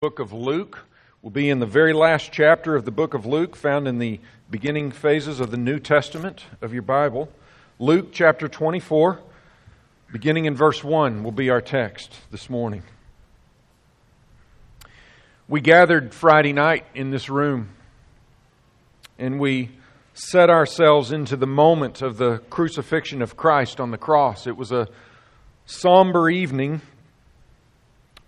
Book of Luke. We'll be in the very last chapter of the book of Luke, found in the beginning phases of the New Testament of your Bible. Luke chapter 24, beginning in verse 1, will be our text this morning. We gathered Friday night in this room, and we set ourselves into the moment of the crucifixion of Christ on the cross. It was a somber evening,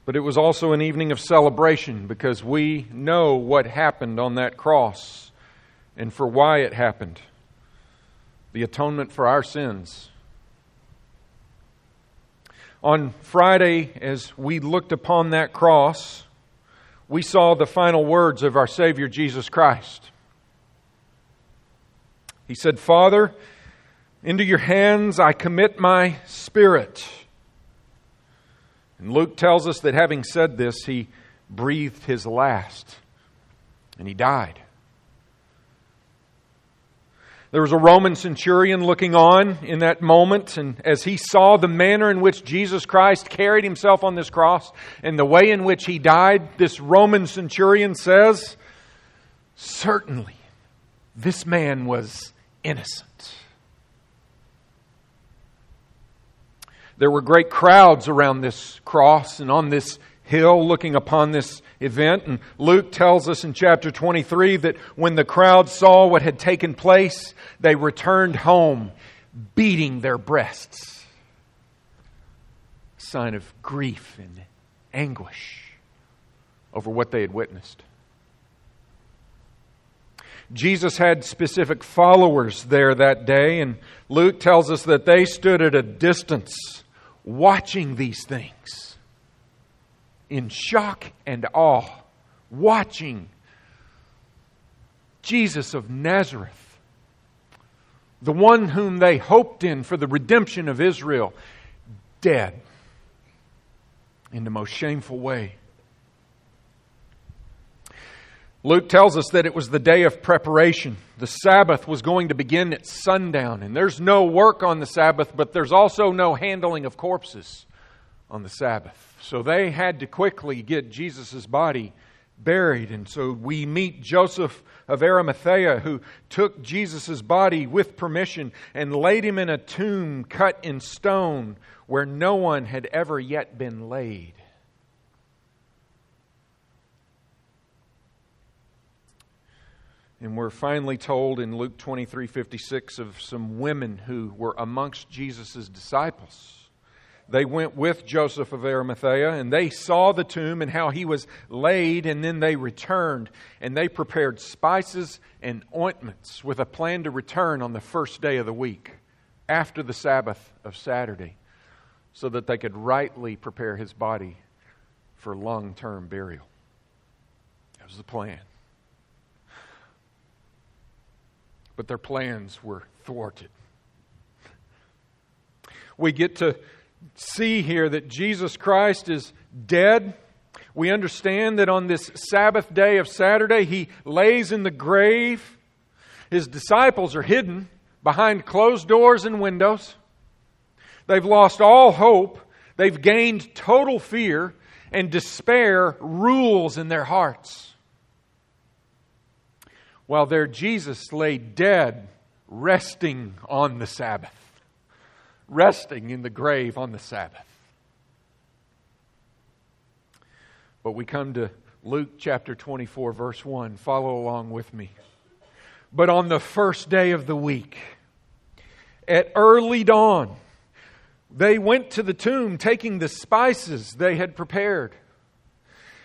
but it was also an evening of celebration because we know what happened on that cross and for why it happened. The atonement for our sins. On Friday, as we looked upon that cross, we saw the final words of our Savior Jesus Christ. He said, "Father, into your hands I commit my spirit." And Luke tells us that having said this, he breathed his last and he died. There was a Roman centurion looking on in that moment, and as he saw the manner in which Jesus Christ carried himself on this cross and the way in which he died, this Roman centurion says, "Certainly, this man was innocent." There were great crowds around this cross and on this hill looking upon this event. And Luke tells us in chapter 23 that when the crowd saw what had taken place, they returned home beating their breasts. Sign of grief and anguish over what they had witnessed. Jesus had specific followers there that day, and Luke tells us that they stood at a distance, watching these things in shock and awe, watching Jesus of Nazareth, the one whom they hoped in for the redemption of Israel, dead in the most shameful way. Luke tells us that it was the day of preparation. The Sabbath was going to begin at sundown, and there's no work on the Sabbath, but there's also no handling of corpses on the Sabbath. So they had to quickly get Jesus' body buried. And so we meet Joseph of Arimathea, who took Jesus' body with permission and laid him in a tomb cut in stone where no one had ever yet been laid. And we're finally told in Luke 23:56 of some women who were amongst Jesus' disciples. They went with Joseph of Arimathea, and they saw the tomb and how he was laid, and then they returned, and they prepared spices and ointments with a plan to return on the first day of the week, after the Sabbath of Saturday, so that they could rightly prepare his body for long-term burial. That was the plan. But their plans were thwarted. We get to see here that Jesus Christ is dead. We understand that on this Sabbath day of Saturday, he lays in the grave. His disciples are hidden behind closed doors and windows. They've lost all hope. They've gained total fear, and despair rules in their hearts. While there Jesus lay dead, resting on the Sabbath. Resting in the grave on the Sabbath. But we come to Luke chapter 24, verse 1. Follow along with me. "But on the first day of the week, at early dawn, they went to the tomb, taking the spices they had prepared.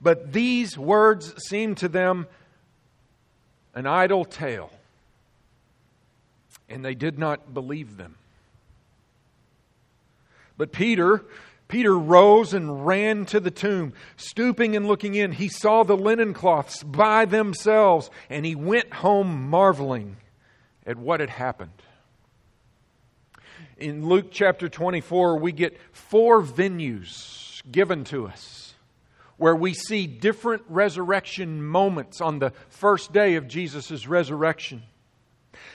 But these words seemed to them an idle tale, and they did not believe them. But Peter rose and ran to the tomb, stooping and looking in. He saw the linen cloths by themselves, and he went home marveling at what had happened. In Luke chapter 24, we get four venues given to us where we see different resurrection moments on the first day of Jesus' resurrection.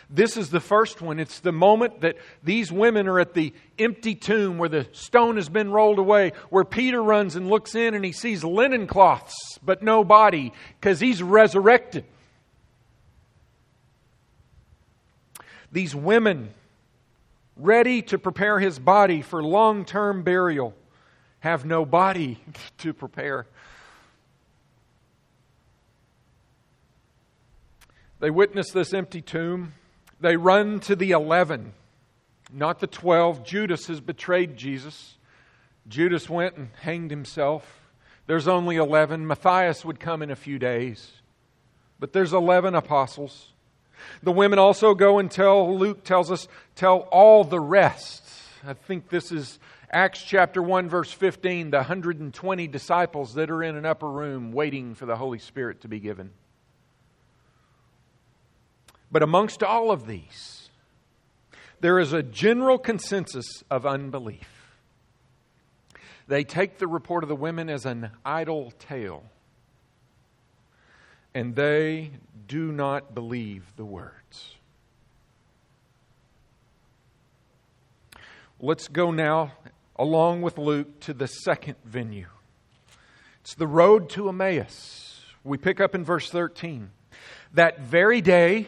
This is the first one. It's the moment that these women are at the empty tomb where the stone has been rolled away, where Peter runs and looks in and he sees linen cloths, but no body, because he's resurrected. These women, ready to prepare his body for long-term burial, have no body to prepare. They witness this empty tomb. They run to the 11, not the 12. Judas has betrayed Jesus. Judas went and hanged himself. There's only 11. Matthias would come in a few days. But there's 11 apostles. The women also go and tell, Luke tells us, tell all the rest. I think this is Acts chapter 1 verse 15, the 120 disciples that are in an upper room waiting for the Holy Spirit to be given. But amongst all of these, there is a general consensus of unbelief. They take the report of the women as an idle tale, and they do not believe the words. Let's go now, along with Luke, to the second venue. It's the road to Emmaus. We pick up in verse 13. That very day,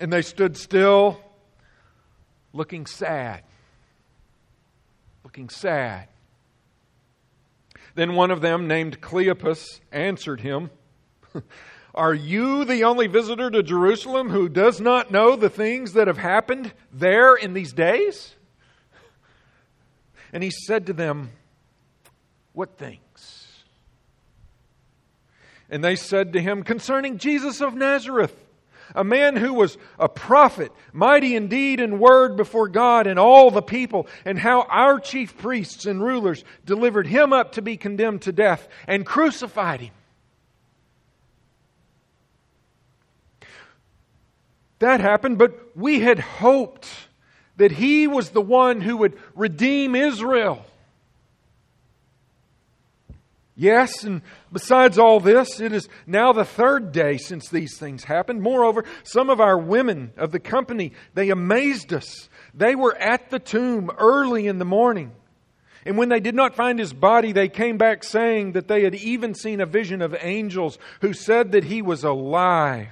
And they stood still, looking sad. Then one of them, named Cleopas, answered him, "Are you the only visitor to Jerusalem who does not know the things that have happened there in these days?" And he said to them, "What things?" And they said to him, "Concerning Jesus of Nazareth, a man who was a prophet, mighty in deed and word before God and all the people, and how our chief priests and rulers delivered him up to be condemned to death and crucified him." That happened, but we had hoped that he was the one who would redeem Israel. Yes, and besides all this, it is now the third day since these things happened. Moreover, some of our women of the company, they amazed us. They were at the tomb early in the morning. And when they did not find his body, they came back saying that they had even seen a vision of angels who said that he was alive.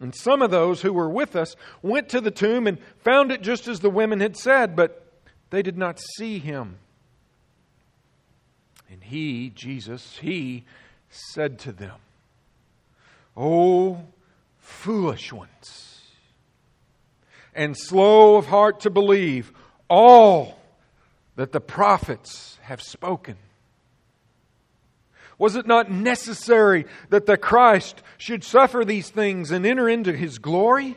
And some of those who were with us went to the tomb and found it just as the women had said, but they did not see him. And he, Jesus, he said to them, "O foolish ones, and slow of heart to believe all that the prophets have spoken. Was it not necessary that the Christ should suffer these things and enter into His glory?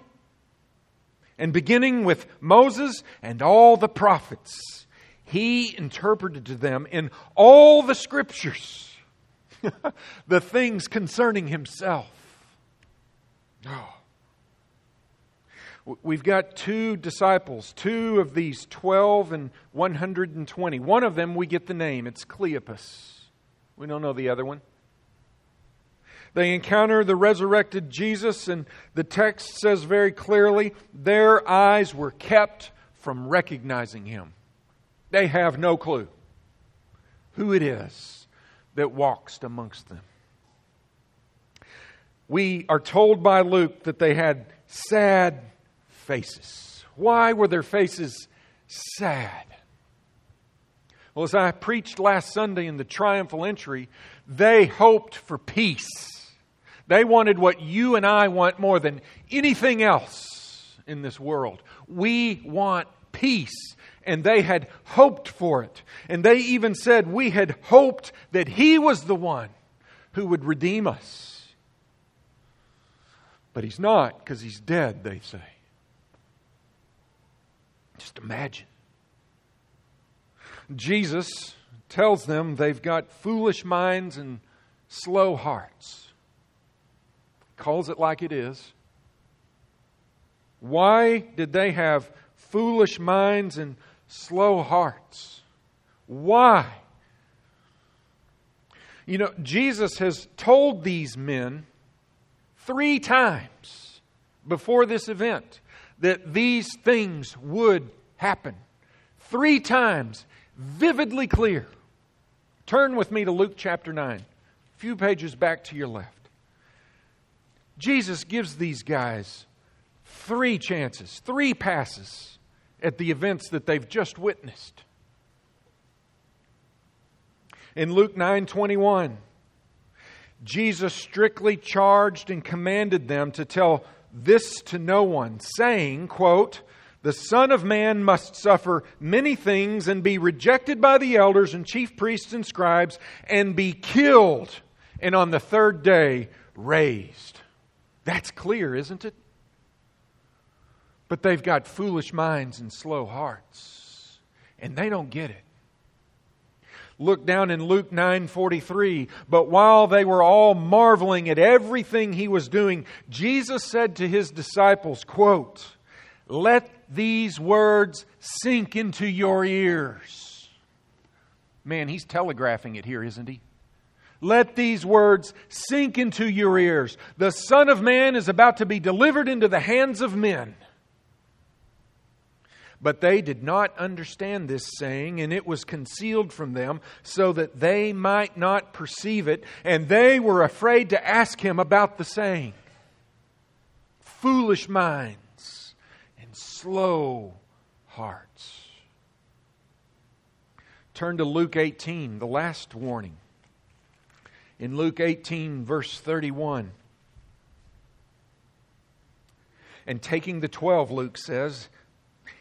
And beginning with Moses and all the prophets, He interpreted to them in all the Scriptures the things concerning Himself." Oh. We've got two disciples, two of these 12 and 120. One of them we get the name, it's Cleopas. We don't know the other one. They encounter the resurrected Jesus, and the text says very clearly, their eyes were kept from recognizing Him. They have no clue who it is that walks amongst them. We are told by Luke that they had sad faces. Why were their faces sad? Well, as I preached last Sunday in the triumphal entry, they hoped for peace. They wanted what you and I want more than anything else in this world. We want peace. And they had hoped for it. And they even said, we had hoped that He was the one who would redeem us. But He's not, because He's dead, they say. Just imagine. Jesus tells them they've got foolish minds and slow hearts. Calls it like it is. Why did they have foolish minds and slow hearts? Why? You know, Jesus has told these men 3 times before this event that these things would happen. 3 times. Vividly clear. Turn with me to Luke chapter 9. A few pages back to your left. Jesus gives these guys 3 chances, 3 passes at the events that they've just witnessed. In Luke 9:21, Jesus strictly charged and commanded them to tell this to no one, saying, quote, "The Son of Man must suffer many things and be rejected by the elders and chief priests and scribes and be killed and on the 3rd day raised." That's clear, isn't it? But they've got foolish minds and slow hearts, and they don't get it. Look down in Luke 9:43. "But while they were all marveling at everything He was doing, Jesus said to His disciples," quote, "Let these words sink into your ears." Man, He's telegraphing it here, isn't He? "Let these words sink into your ears. The Son of Man is about to be delivered into the hands of men." But they did not understand this saying, and it was concealed from them so that they might not perceive it, and they were afraid to ask Him about the saying. Foolish minds. Slow hearts. Turn to Luke 18, the last warning. In Luke 18, verse 31. "And taking the 12, Luke says,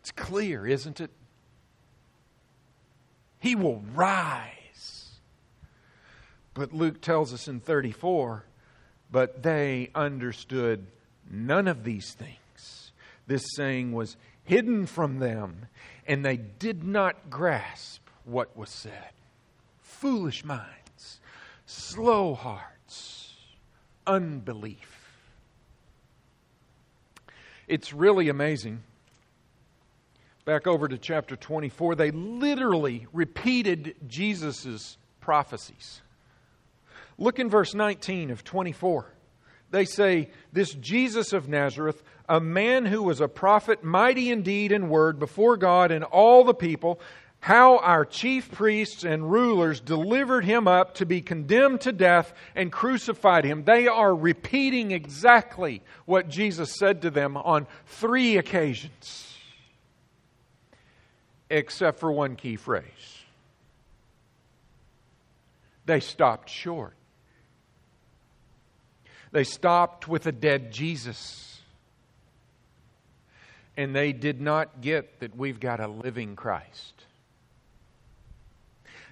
It's clear, isn't it? He will rise. But Luke tells us in 34, "But they understood none of these things. This saying was hidden from them, and they did not grasp what was said." Foolish minds, slow hearts, unbelief. It's really amazing. Back over to chapter 24, they literally repeated Jesus' prophecies. Look in verse 19 of 24. They say, "This Jesus of Nazareth, a man who was a prophet, mighty in deed and word before God and all the people, how our chief priests and rulers delivered Him up to be condemned to death and crucified Him." They are repeating exactly what Jesus said to them on 3 occasions. Except for one key phrase. They stopped short. They stopped with a dead Jesus. And they did not get that we've got a living Christ.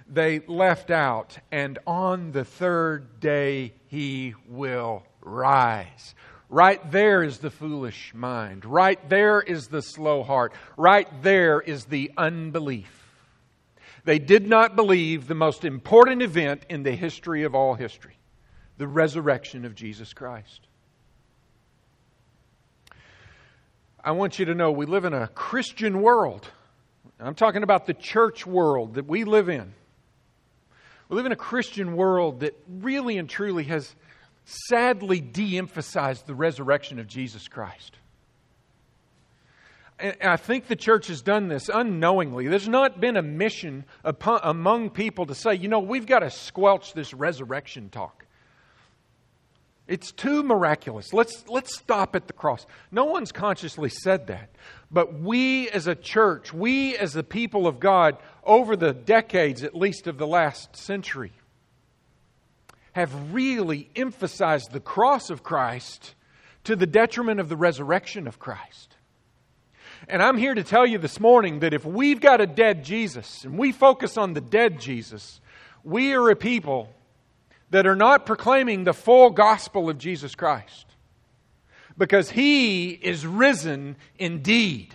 they left out. And on the third day he will rise. Right there is the foolish mind. Right there is the slow heart. Right there is the unbelief. They did not believe the most important event in the history of all history, the resurrection of Jesus Christ. I want you to know we live in a Christian world. I'm talking about the church world that we live in. We live in a Christian world that really and truly has sadly de-emphasized the resurrection of Jesus Christ. And I think the church has done this unknowingly. There's not been a mission among people to say, you know, we've got to squelch this resurrection talk. It's too miraculous. Let's stop at the cross. No one's consciously said that. But we as a church, we as the people of God, over the decades at least of the last century, have really emphasized the cross of Christ to the detriment of the resurrection of Christ. And I'm here to tell you this morning that if we've got a dead Jesus and we focus on the dead Jesus, we are a people that are not proclaiming the full gospel of Jesus Christ. Because He is risen indeed.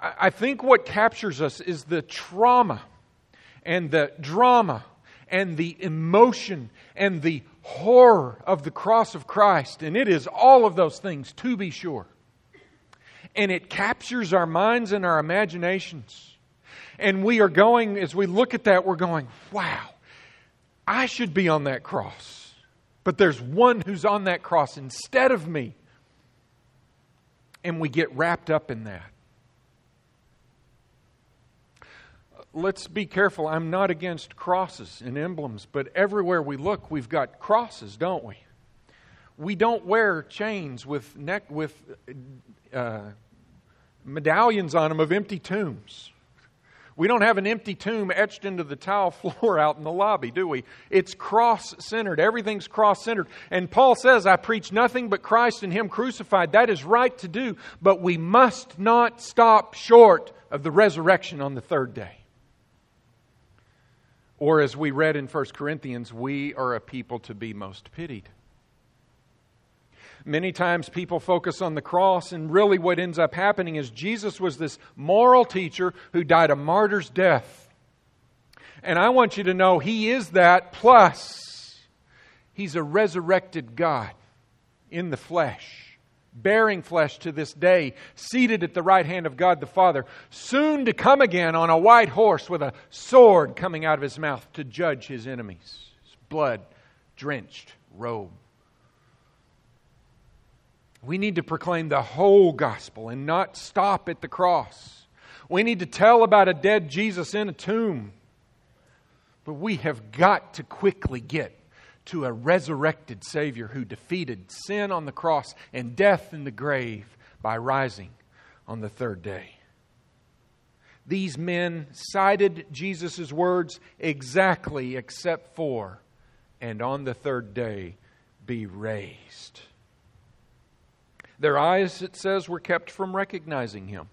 I think what captures us is the trauma and the drama and the emotion and the horror of the cross of Christ. And it is all of those things, to be sure. And it captures our minds and our imaginations. And we are going, as we look at that, we're going, wow, I should be on that cross. But there's one who's on that cross instead of me. And we get wrapped up in that. Let's be careful. I'm not against crosses and emblems, but everywhere we look, we've got crosses, don't we? We don't wear chains with medallions on them of empty tombs. We don't have an empty tomb etched into the tile floor out in the lobby, do we? It's cross-centered. Everything's cross-centered. And Paul says, I preach nothing but Christ and Him crucified. That is right to do, but we must not stop short of the resurrection on the third day. Or as we read in 1 Corinthians, we are a people to be most pitied. Many times people focus on the cross, and really what ends up happening is Jesus was this moral teacher who died a martyr's death. And I want you to know He is that, plus He's a resurrected God in the flesh, bearing flesh to this day, seated at the right hand of God the Father, soon to come again on a white horse with a sword coming out of His mouth to judge His enemies. His blood-drenched robe. We need to proclaim the whole gospel and not stop at the cross. We need to tell about a dead Jesus in a tomb. But we have got to quickly get to a resurrected Savior who defeated sin on the cross and death in the grave by rising on the third day. These men cited Jesus' words exactly except for, and on the third day be raised. Their eyes, it says, were kept from recognizing Him.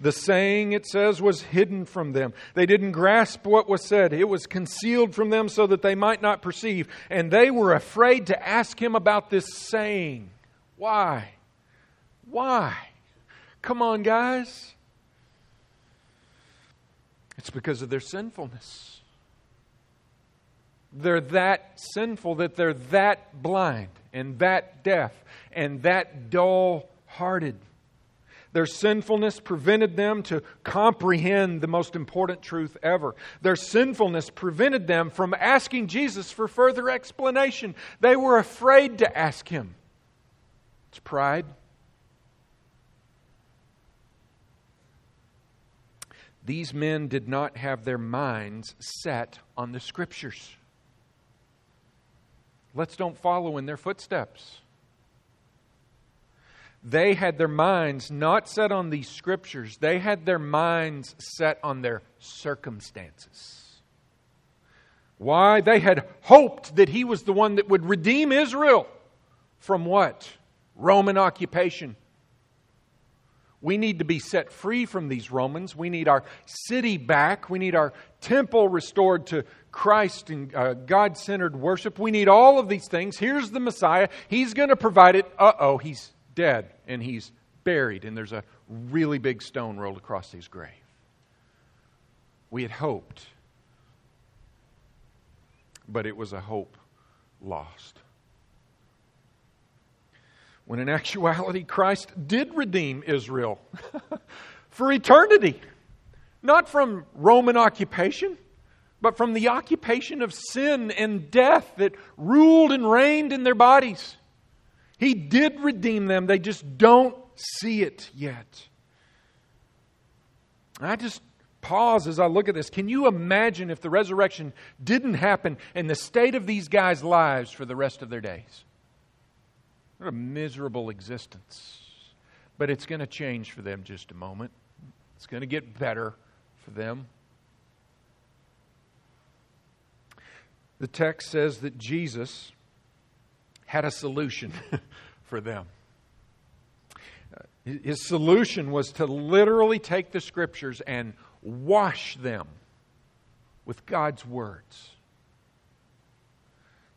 The saying, it says, was hidden from them. They didn't grasp what was said. It was concealed from them so that they might not perceive. And they were afraid to ask Him about this saying. Why? Why? Come on, guys. It's because of their sinfulness. They're that sinful that they're that blind and that deaf and that dull-hearted. Their sinfulness prevented them to comprehend the most important truth ever. Their sinfulness prevented them from asking Jesus for further explanation. They were afraid to ask Him. It's pride. These men did not have their minds set on the Scriptures. Let's don't follow in their footsteps. They had their minds not set on these Scriptures. They had their minds set on their circumstances. Why? They had hoped that He was the one that would redeem Israel from what? Roman occupation. We need to be set free from these Romans. We need our city back. We need our temple restored to Christ and God-centered worship. We need all of these things. Here's the Messiah. He's going to provide it. Uh-oh, he's dead and he's buried. And there's a really big stone rolled across his grave. We had hoped, but it was a hope lost. When in actuality, Christ did redeem Israel for eternity. Not from Roman occupation, but from the occupation of sin and death that ruled and reigned in their bodies. He did redeem them. They just don't see it yet. I just pause as I look at this. Can you imagine if the resurrection didn't happen and the state of these guys' lives for the rest of their days? What a miserable existence. But it's going to change for them just a moment. It's going to get better for them. The text says that Jesus had a solution for them. His solution was to literally take the Scriptures and wash them with God's words.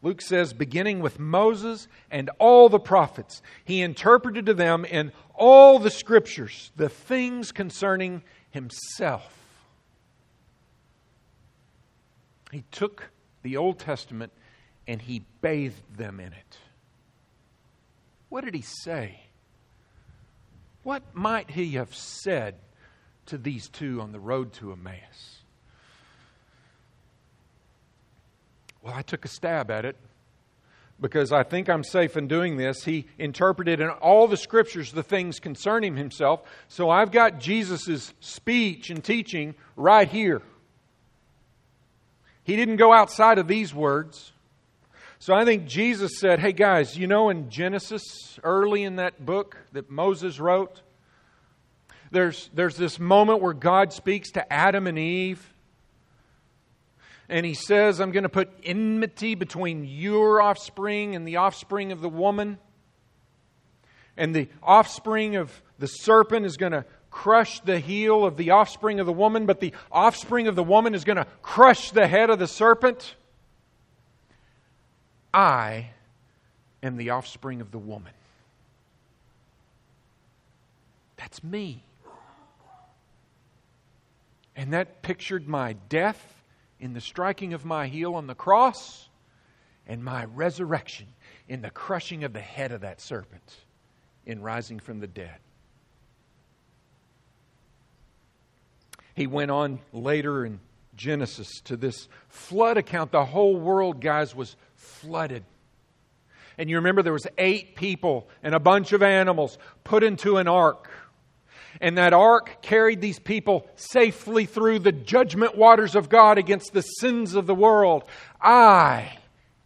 Luke says, beginning with Moses and all the prophets, he interpreted to them in all the Scriptures the things concerning himself. He took the Old Testament and he bathed them in it. What did he say? What might he have said to these two on the road to Emmaus? Well, I took a stab at it because I think I'm safe in doing this. He interpreted in all the Scriptures the things concerning himself. So I've got Jesus' speech and teaching right here. He didn't go outside of these words. So I think Jesus said, hey guys, you know in Genesis, early in that book that Moses wrote, there's this moment where God speaks to Adam and Eve. And he says, I'm going to put enmity between your offspring and the offspring of the woman. And the offspring of the serpent is going to crush the heel of the offspring of the woman. But the offspring of the woman is going to crush the head of the serpent. I am the offspring of the woman. That's me. And that pictured my death in the striking of my heel on the cross, and my resurrection in the crushing of the head of that serpent in rising from the dead. He went on later in Genesis to this flood account. The whole world, guys, was flooded. And you remember there was 8 people and a bunch of animals put into an ark. And that ark carried these people safely through the judgment waters of God against the sins of the world. I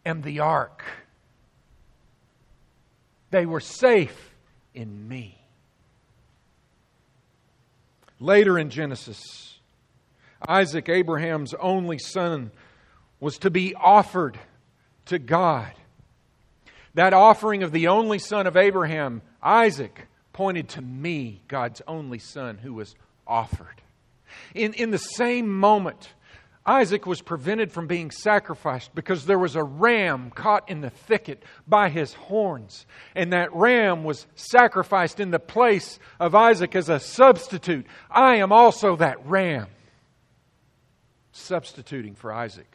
am the ark. They were safe in me. Later in Genesis, Isaac, Abraham's only son, was to be offered to God. That offering of the only son of Abraham, Isaac, pointed to me, God's only son, who was offered. In the same moment, Isaac was prevented from being sacrificed because there was a ram caught in the thicket by his horns. And that ram was sacrificed in the place of Isaac as a substitute. I am also that ram, substituting for Isaac.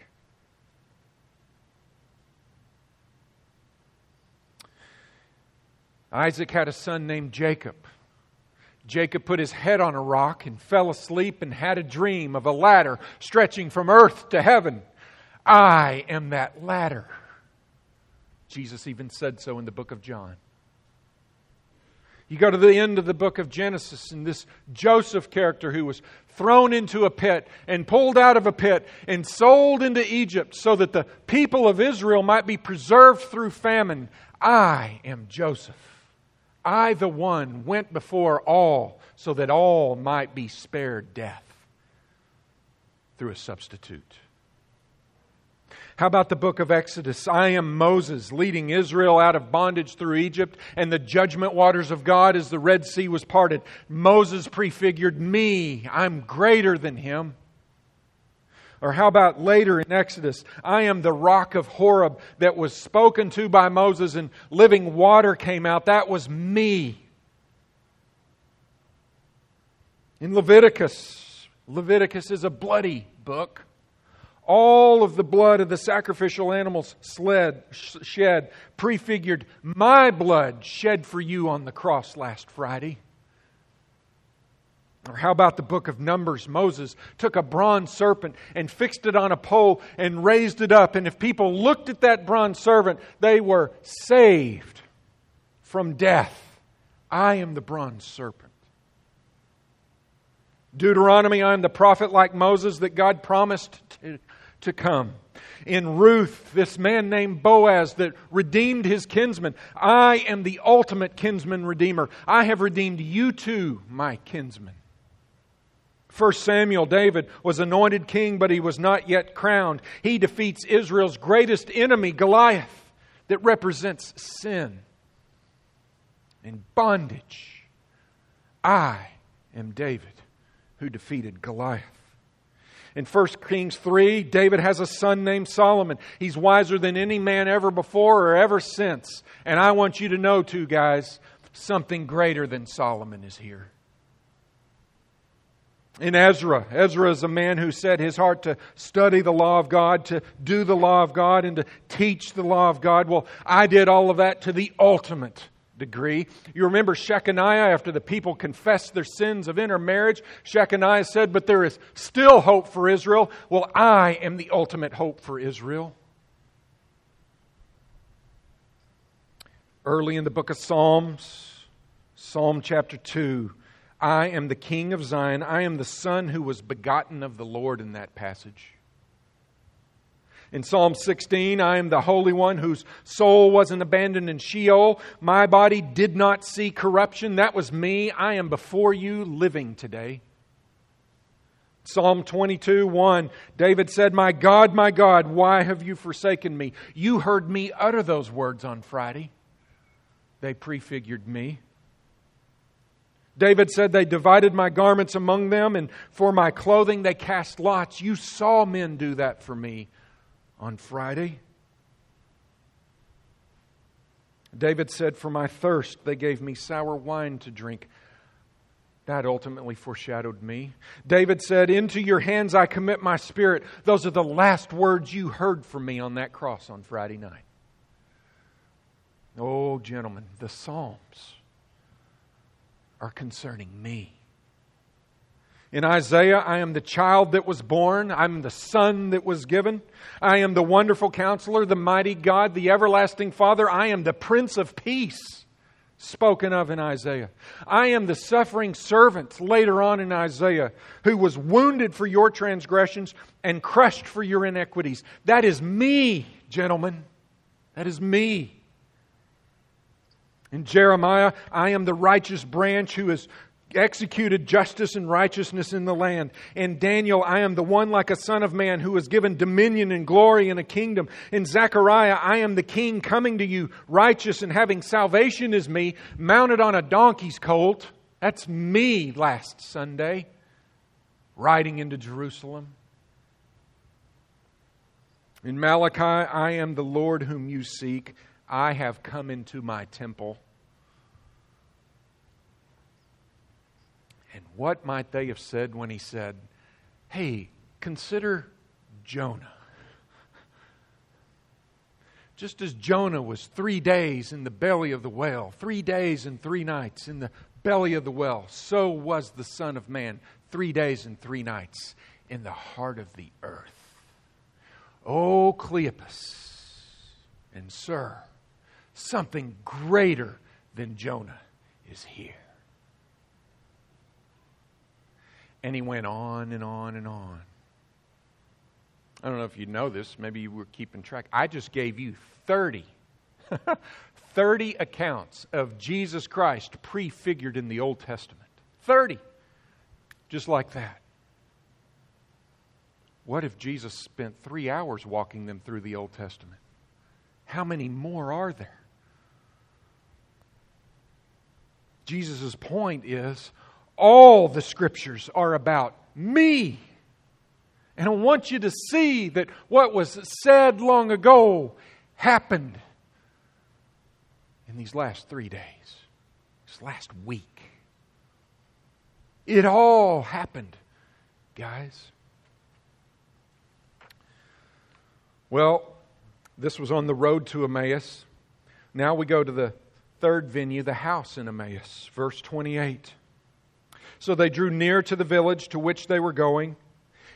Isaac had a son named Jacob. Jacob put his head on a rock and fell asleep and had a dream of a ladder stretching from earth to heaven. I am that ladder. Jesus even said so in the book of John. You go to the end of the book of Genesis and this Joseph character who was thrown into a pit and pulled out of a pit and sold into Egypt so that the people of Israel might be preserved through famine. I am Joseph. I, the one, went before all so that all might be spared death through a substitute. How about the book of Exodus? I am Moses leading Israel out of bondage through Egypt, and the judgment waters of God as the Red Sea was parted. Moses prefigured me. I'm greater than him. Or how about later in Exodus? I am the rock of Horeb that was spoken to by Moses and living water came out. That was me. In Leviticus, Leviticus is a bloody book. All of the blood of the sacrificial animals shed prefigured my blood shed for you on the cross last Friday. Or how about the book of Numbers? Moses took a bronze serpent and fixed it on a pole and raised it up. And if people looked at that bronze serpent, they were saved from death. I am the bronze serpent. Deuteronomy, I am the prophet like Moses that God promised to come. In Ruth, this man named Boaz that redeemed his kinsman. I am the ultimate kinsman redeemer. I have redeemed you too, my kinsman. 1 Samuel, David was anointed king, but he was not yet crowned. He defeats Israel's greatest enemy, Goliath, that represents sin and bondage. I am David, who defeated Goliath. In 1 Kings 3, David has a son named Solomon. He's wiser than any man ever before or ever since. And I want you to know too, guys, something greater than Solomon is here. In Ezra, Ezra is a man who set his heart to study the law of God, to do the law of God, and to teach the law of God. Well, I did all of that to the ultimate degree. You remember Shechaniah, after the people confessed their sins of intermarriage, Shechaniah said, but there is still hope for Israel. Well, I am the ultimate hope for Israel. Early in the book of Psalms, Psalm chapter 2, I am the king of Zion. I am the son who was begotten of the Lord in that passage. In Psalm 16, I am the Holy One whose soul wasn't abandoned in Sheol. My body did not see corruption. That was me. I am before you living today. Psalm 22, 1, David said, my God, why have you forsaken me? You heard me utter those words on Friday. They prefigured me. David said, they divided my garments among them, and for my clothing they cast lots. You saw men do that for me. On Friday, David said, for my thirst, they gave me sour wine to drink. That ultimately foreshadowed me. David said, into your hands I commit my spirit. Those are the last words you heard from me on that cross on Friday night. Oh, gentlemen, the Psalms are concerning me. In Isaiah, I am the child that was born. I am the son that was given. I am the wonderful counselor, the mighty God, the everlasting Father. I am the Prince of Peace, spoken of in Isaiah. I am the suffering servant, later on in Isaiah, who was wounded for your transgressions and crushed for your iniquities. That is me, gentlemen. That is me. In Jeremiah, I am the righteous branch who is executed justice and righteousness in the land. In Daniel, I am the one like a son of man who was given dominion and glory and a kingdom. In Zechariah, I am the king coming to you, righteous and having salvation is me, mounted on a donkey's colt. That's me last Sunday, riding into Jerusalem. In Malachi, I am the Lord whom you seek. I have come into my temple. And what might they have said when he said, hey, consider Jonah. Just as Jonah was 3 days in the belly of the whale, 3 days and 3 nights in the belly of the whale, so was the Son of Man 3 days and 3 nights in the heart of the earth. Oh, Cleopas and sir, something greater than Jonah is here. And he went on and on and on. I don't know if you know this. Maybe you were keeping track. I just gave you 30 accounts of Jesus Christ prefigured in the Old Testament. 30. Just like that. What if Jesus spent 3 hours walking them through the Old Testament? How many more are there? Jesus' point is, all the Scriptures are about me. And I want you to see that what was said long ago happened in these last 3 days, this last week. It all happened, guys. Well, this was on the road to Emmaus. Now we go to the third venue, the house in Emmaus, verse 28. So they drew near to the village to which they were going.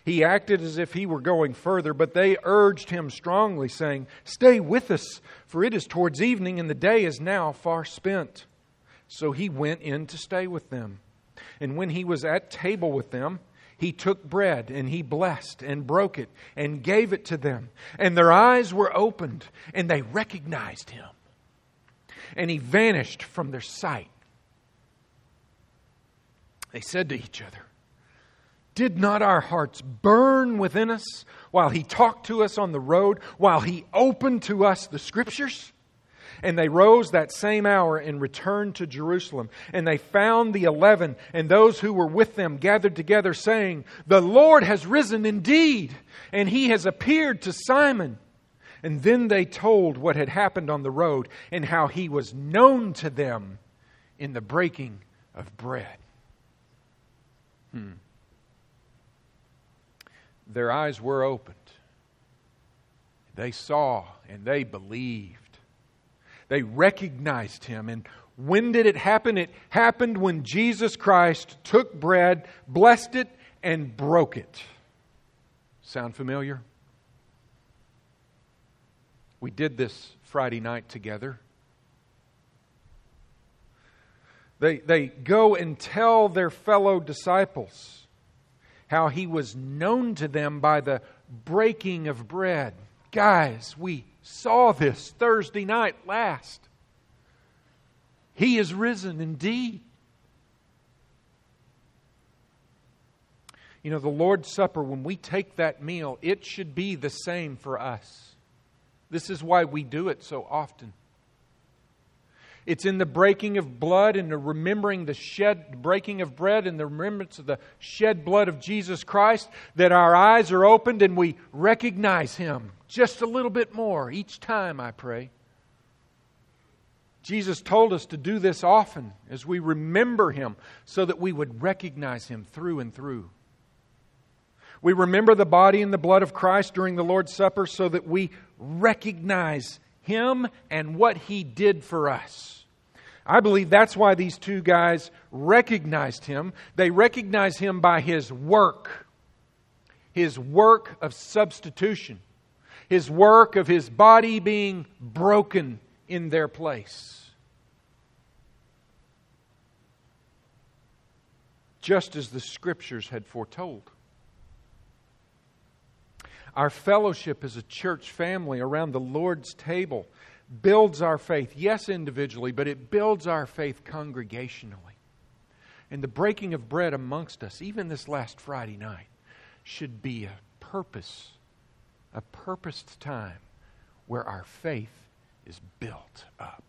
He acted as if he were going further, but they urged him strongly, saying, "Stay with us, for it is towards evening, and the day is now far spent." So he went in to stay with them. And when he was at table with them, he took bread, and he blessed, and broke it, and gave it to them. And their eyes were opened, and they recognized him. And he vanished from their sight. They said to each other, "Did not our hearts burn within us while he talked to us on the road, while he opened to us the Scriptures?" And they rose that same hour and returned to Jerusalem. And they found the 11 and those who were with them gathered together, saying, "The Lord has risen indeed, and he has appeared to Simon." And then they told what had happened on the road and how he was known to them in the breaking of bread. Their eyes were opened. They saw and they believed. They recognized him. And when did it happen? It happened when Jesus Christ took bread, blessed it, and broke it. Sound familiar? We did this Friday night together. They go and tell their fellow disciples how he was known to them by the breaking of bread. Guys, we saw this Thursday night last. He is risen indeed. You know, the Lord's Supper, when we take that meal, it should be the same for us. This is why we do it so often. It's in the breaking of blood and the remembering the shed breaking of bread and the remembrance of the shed blood of Jesus Christ that our eyes are opened and we recognize Him just a little bit more each time, I pray. Jesus told us to do this often as we remember Him so that we would recognize Him through and through. We remember the body and the blood of Christ during the Lord's Supper so that we recognize Him and what He did for us. I believe that's why these two guys recognized Him. They recognized Him by His work of substitution, His work of His body being broken in their place. Just as the Scriptures had foretold. Our fellowship as a church family around the Lord's table builds our faith, yes, individually, but it builds our faith congregationally. And the breaking of bread amongst us, even this last Friday night, should be a purposed time where our faith is built up.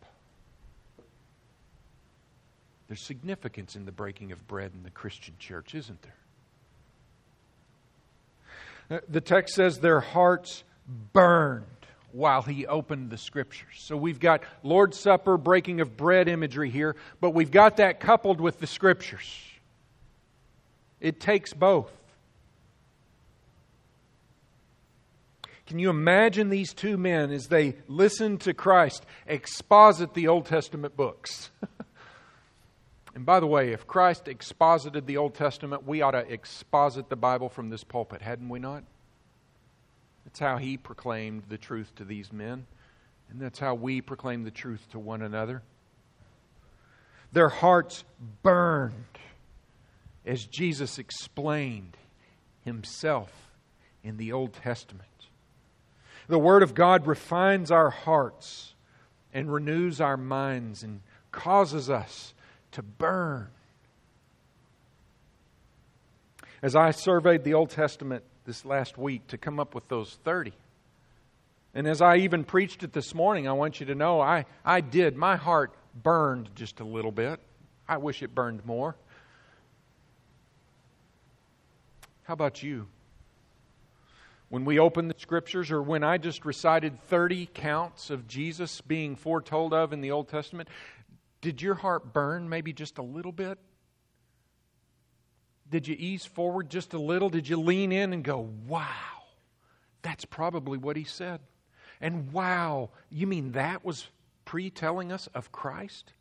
There's significance in the breaking of bread in the Christian church, isn't there? The text says their hearts burned while he opened the Scriptures. So we've got Lord's Supper, breaking of bread imagery here, but we've got that coupled with the Scriptures. It takes both. Can you imagine these two men as they listen to Christ exposit the Old Testament books? And by the way, if Christ exposited the Old Testament, we ought to exposit the Bible from this pulpit, hadn't we not? That's how He proclaimed the truth to these men. And that's how we proclaim the truth to one another. Their hearts burned as Jesus explained Himself in the Old Testament. The Word of God refines our hearts and renews our minds and causes us to burn. As I surveyed the Old Testament this last week to come up with those 30. And as I even preached it this morning, I want you to know I did. My heart burned just a little bit. I wish it burned more. How about you? When we open the Scriptures, or when I just recited 30 counts of Jesus being foretold of in the Old Testament, did your heart burn maybe just a little bit? Did you ease forward just a little? Did you lean in and go, wow, that's probably what he said? And wow, you mean that was pre-telling us of Christ?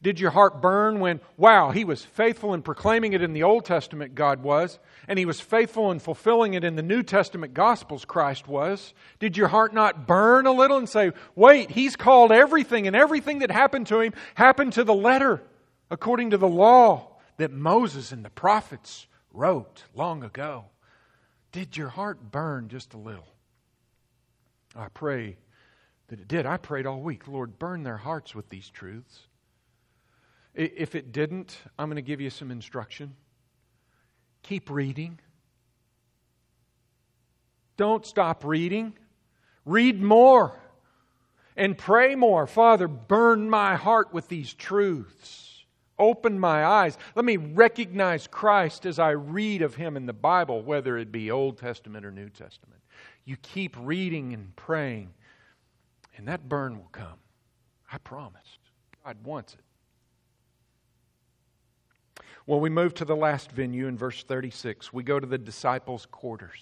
Did your heart burn when, wow, he was faithful in proclaiming it in the Old Testament, God was, and he was faithful in fulfilling it in the New Testament Gospels, Christ was? Did your heart not burn a little and say, wait, he's called everything, and everything that happened to him happened to the letter, according to the law that Moses and the prophets wrote long ago? Did your heart burn just a little? I pray that it did. I prayed all week, Lord, burn their hearts with these truths. If it didn't, I'm going to give you some instruction. Keep reading. Don't stop reading. Read more and pray more. Father, burn my heart with these truths. Open my eyes. Let me recognize Christ as I read of Him in the Bible, whether it be Old Testament or New Testament. You keep reading and praying, and that burn will come. I promise. God wants it. Well, we move to the last venue in verse 36. We go to the disciples' quarters.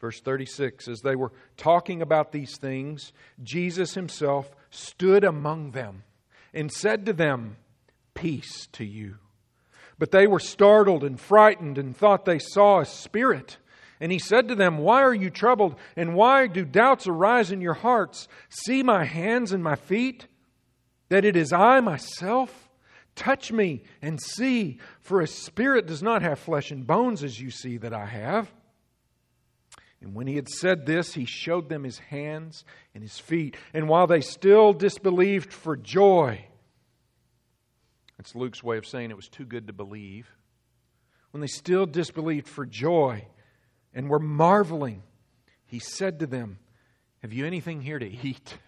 Verse 36, as they were talking about these things, Jesus Himself stood among them and said to them, "Peace to you." But they were startled and frightened and thought they saw a spirit. And He said to them, "Why are you troubled? And why do doubts arise in your hearts? See my hands and my feet, that it is I myself. Touch me and see, for a spirit does not have flesh and bones as you see that I have." And when He had said this, He showed them His hands and His feet. And while they still disbelieved for joy — that's Luke's way of saying it was too good to believe — when they still disbelieved for joy and were marveling, He said to them, "Have you anything here to eat?"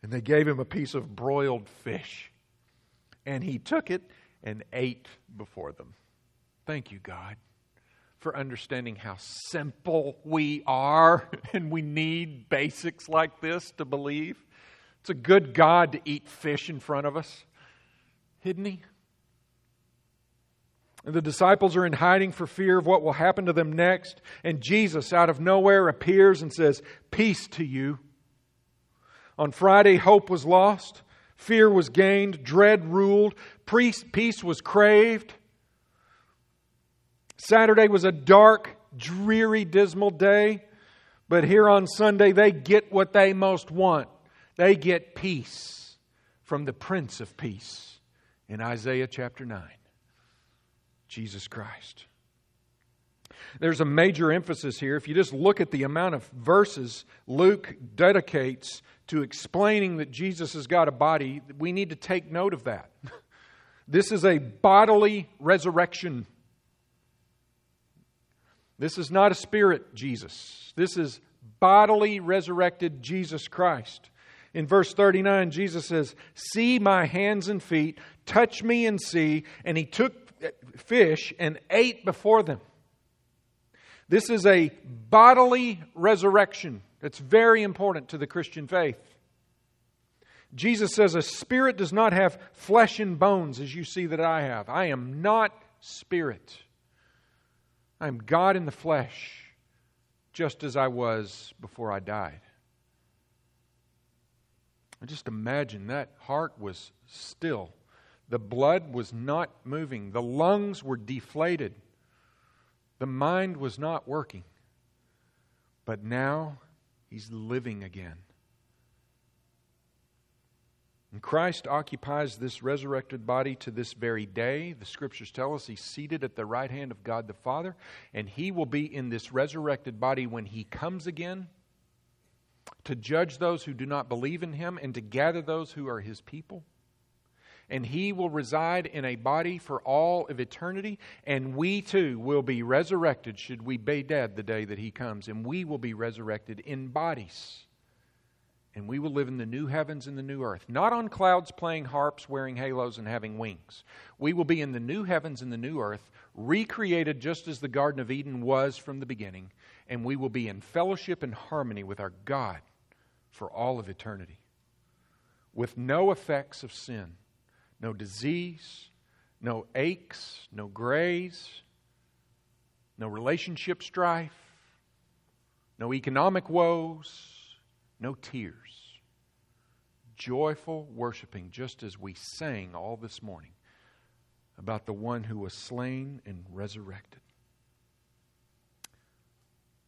And they gave Him a piece of broiled fish. And He took it and ate before them. Thank you, God, for understanding how simple we are and we need basics like this to believe. It's a good God to eat fish in front of us, isn't He? And the disciples are in hiding for fear of what will happen to them next. And Jesus, out of nowhere, appears and says, "Peace to you." On Friday, hope was lost, fear was gained, dread ruled, peace was craved. Saturday was a dark, dreary, dismal day, but here on Sunday they get what they most want. They get peace from the Prince of Peace in Isaiah chapter 9, Jesus Christ. There's a major emphasis here. If you just look at the amount of verses Luke dedicates to explaining that Jesus has got a body, we need to take note of that. This is a bodily resurrection. This is not a spirit Jesus. This is bodily resurrected Jesus Christ. In verse 39, Jesus says, "See my hands and feet, touch me and see." And He took fish and ate before them. This is a bodily resurrection. That's very important to the Christian faith. Jesus says, "A spirit does not have flesh and bones as you see that I have." I am not spirit. I am God in the flesh, just as I was before I died. I just imagine that heart was still. The blood was not moving. The lungs were deflated. The mind was not working. But now He's living again. And Christ occupies this resurrected body to this very day. The Scriptures tell us He's seated at the right hand of God the Father, and He will be in this resurrected body when He comes again to judge those who do not believe in Him and to gather those who are His people. and he will reside in a body for all of eternity, and we too will be resurrected should we be dead the day that he comes, and we will be resurrected in bodies. And we will live in the new heavens and the new earth, not on clouds playing harps, wearing halos, and having wings. We will be in the new heavens and the new earth, recreated just as the Garden of Eden was from the beginning. And we will be in fellowship and harmony with our God for all of eternity, with no effects of sin, no disease, no aches, no grays, no relationship strife, no economic woes, no tears. Joyful worshiping, just as we sang all this morning about the one who was slain and resurrected.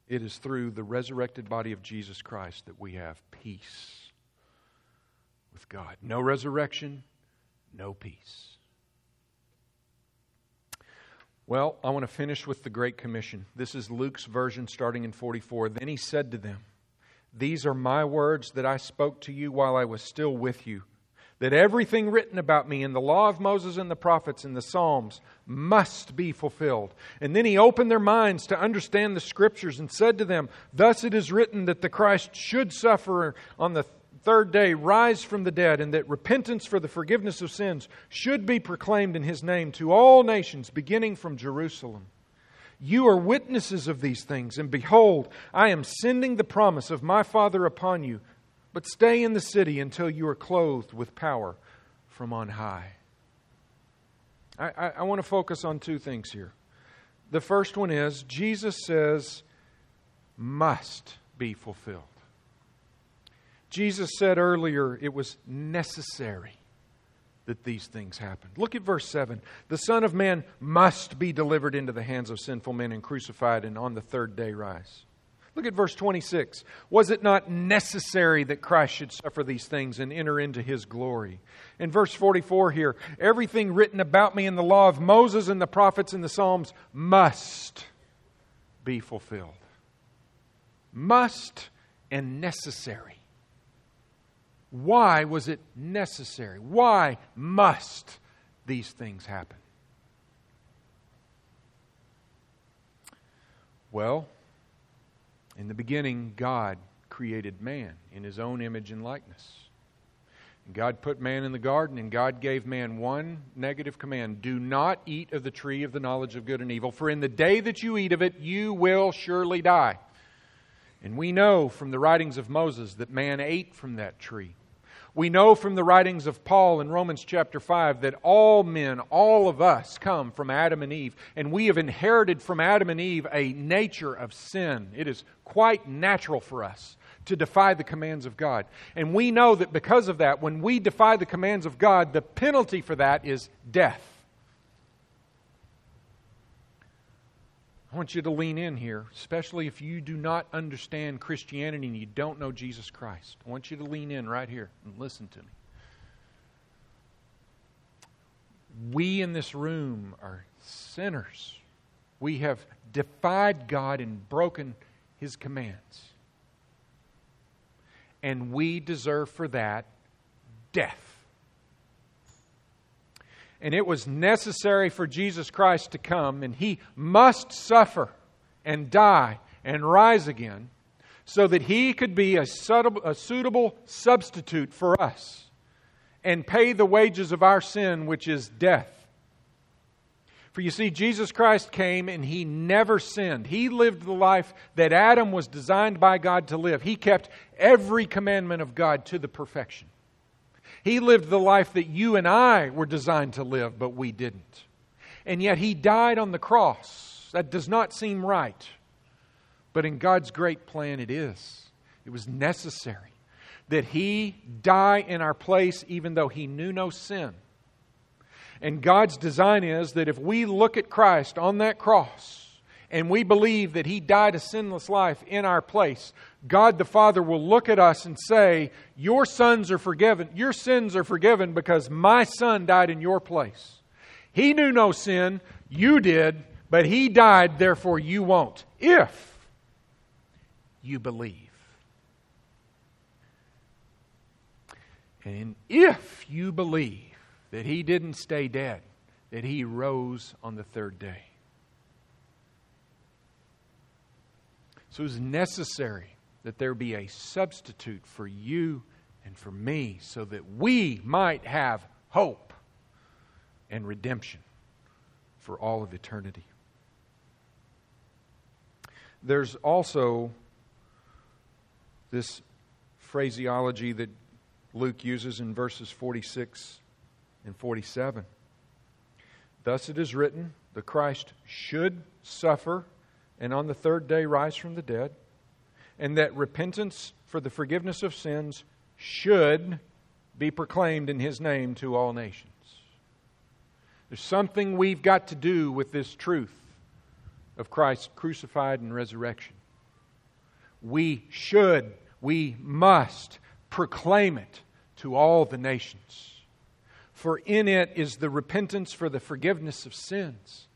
It is through the resurrected body of Jesus Christ that we have peace with God. No resurrection, no peace. Well, I want to finish with the Great Commission. This is Luke's version starting in 44. Then he said to them, "These are my words that I spoke to you while I was still with you, that everything written about me in the law of Moses and the prophets and the Psalms must be fulfilled." And then he opened their minds to understand the Scriptures and said to them, "Thus it is written that the Christ should suffer on the third day, rise from the dead, and that repentance for the forgiveness of sins should be proclaimed in His name to all nations, beginning from Jerusalem. You are witnesses of these things, and behold, I am sending the promise of my Father upon you. But stay in the city until you are clothed with power from on high." I want to focus on two things here. The first one is, Jesus says, must be fulfilled. Jesus said earlier, it was necessary that these things happened. Look at verse 7. "The Son of Man must be delivered into the hands of sinful men and crucified, and on the third day rise." Look at verse 26. "Was it not necessary that Christ should suffer these things and enter into His glory?" In verse 44 here, "Everything written about me in the law of Moses and the prophets and the Psalms must be fulfilled." Must and necessary. Why was it necessary? Why must these things happen? Well, in the beginning, God created man in His own image and likeness. And God put man in the garden, and God gave man one negative command: do not eat of the tree of the knowledge of good and evil, for in the day that you eat of it, you will surely die. And we know from the writings of Moses that man ate from that tree. We know from the writings of Paul in Romans chapter 5 that all men, all of us, come from Adam and Eve. And we have inherited from Adam and Eve a nature of sin. It is quite natural for us to defy the commands of God. And we know that because of that, when we defy the commands of God, the penalty for that is death. I want you to lean in here, especially if you do not understand Christianity and you don't know Jesus Christ. I want you to lean in right here and listen to me. We in this room are sinners. We have defied God and broken His commands. And we deserve for that death. And it was necessary for Jesus Christ to come, and He must suffer and die and rise again so that He could be a suitable substitute for us and pay the wages of our sin, which is death. For you see, Jesus Christ came and He never sinned. He lived the life that Adam was designed by God to live. He kept every commandment of God to the perfection. He lived the life that you and I were designed to live, but we didn't. And yet He died on the cross. That does not seem right. But in God's great plan, it is. It was necessary that He die in our place, even though He knew no sin. And God's design is that if we look at Christ on that cross, and we believe that He died a sinless life in our place, God the Father will look at us and say, "Your sons are forgiven. Your sins are forgiven because my Son died in your place. He knew no sin. You did. But He died, therefore you won't. If you believe." And if you believe, that he didn't stay dead, that he rose on the third day. So it's necessary that there be a substitute for you and for me so that we might have hope and redemption for all of eternity. There's also this phraseology that Luke uses in verses 46 and 47. Thus it is written, the Christ should suffer and on the third day rise from the dead, and that repentance for the forgiveness of sins should be proclaimed in His name to all nations. There's something we've got to do with this truth of Christ crucified and resurrection. We should, we must proclaim it to all the nations. For in it is the repentance for the forgiveness of sins.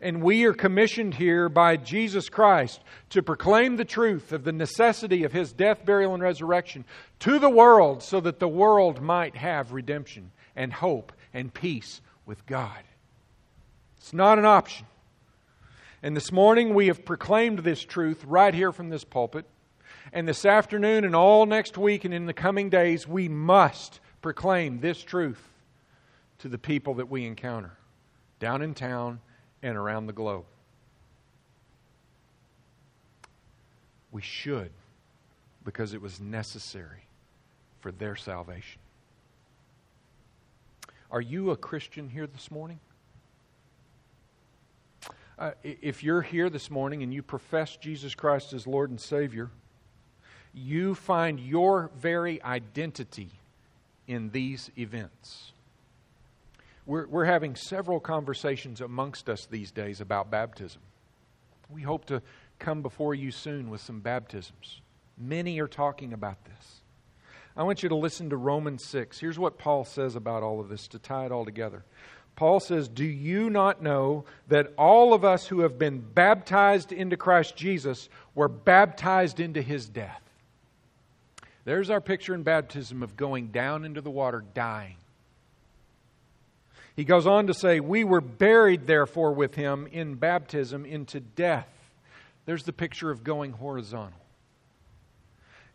And we are commissioned here by Jesus Christ to proclaim the truth of the necessity of His death, burial, and resurrection to the world so that the world might have redemption and hope and peace with God. It's not an option. And this morning we have proclaimed this truth right here from this pulpit. And this afternoon and all next week and in the coming days, we must proclaim this truth to the people that we encounter down in town and around the globe. We should, because it was necessary for their salvation. Are you a Christian here this morning? If you're here this morning and you profess Jesus Christ as Lord and Savior, you find your very identity in these events. We're having several conversations amongst us these days about baptism. We hope to come before you soon with some baptisms. Many are talking about this. I want you to listen to Romans 6. Here's what Paul says about all of this to tie it all together. Paul says, do you not know that all of us who have been baptized into Christ Jesus were baptized into His death? There's our picture in baptism of going down into the water, dying. He goes on to say, we were buried, therefore, with Him in baptism into death. There's the picture of going horizontal.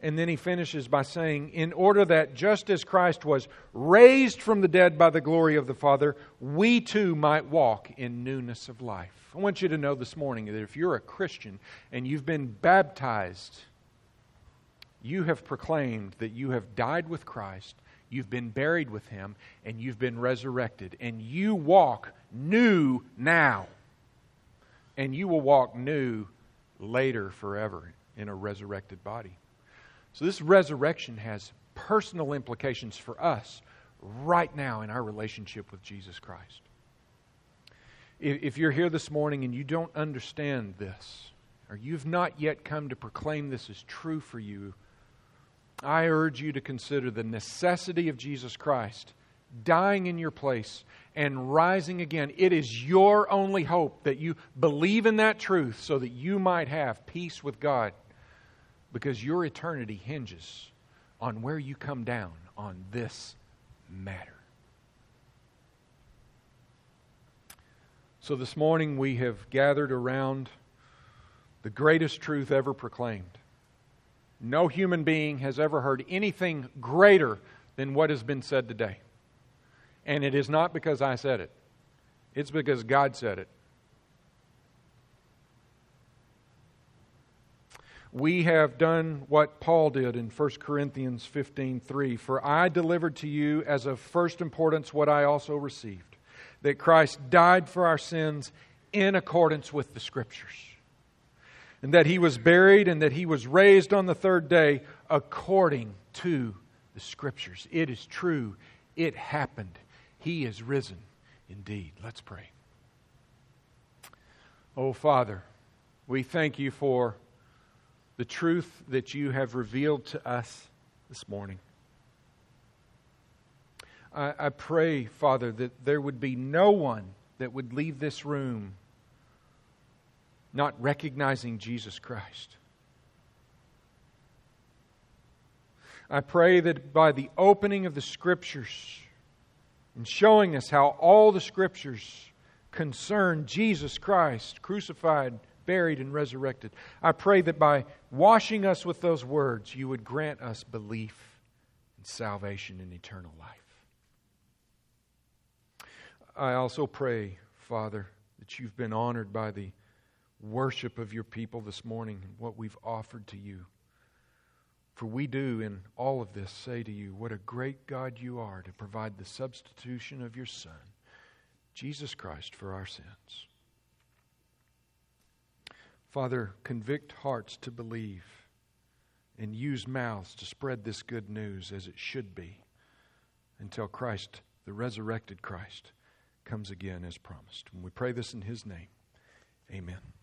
And then he finishes by saying, in order that just as Christ was raised from the dead by the glory of the Father, we too might walk in newness of life. I want you to know this morning that if you're a Christian and you've been baptized, you have proclaimed that you have died with Christ. You've been buried with Him, and you've been resurrected. And you walk new now. And you will walk new later forever in a resurrected body. So this resurrection has personal implications for us right now in our relationship with Jesus Christ. If you're here this morning and you don't understand this, or you've not yet come to proclaim this as true for you, I urge you to consider the necessity of Jesus Christ dying in your place and rising again. It is your only hope that you believe in that truth so that you might have peace with God, because your eternity hinges on where you come down on this matter. So this morning we have gathered around the greatest truth ever proclaimed. No human being has ever heard anything greater than what has been said today. And it is not because I said it. It's because God said it. We have done what Paul did in 1 Corinthians 15:3. For I delivered to you as of first importance what I also received, that Christ died for our sins in accordance with the Scriptures, and that He was buried, and that He was raised on the third day according to the Scriptures. It is true. It happened. He is risen indeed. Let's pray. Oh, Father, we thank You for the truth that You have revealed to us this morning. I pray, Father, that there would be no one that would leave this room not recognizing Jesus Christ. I pray that by the opening of the Scriptures, and showing us how all the Scriptures concern Jesus Christ, crucified, buried, and resurrected. I pray that by washing us with those words, you would grant us belief and salvation and eternal life. I also pray, Father, that you've been honored by the worship of your people this morning and what we've offered to you. For we do in all of this say to you, what a great God you are to provide the substitution of your Son, Jesus Christ, for our sins. Father, convict hearts to believe and use mouths to spread this good news as it should be until Christ, the resurrected Christ, comes again as promised. And we pray this in His name. Amen.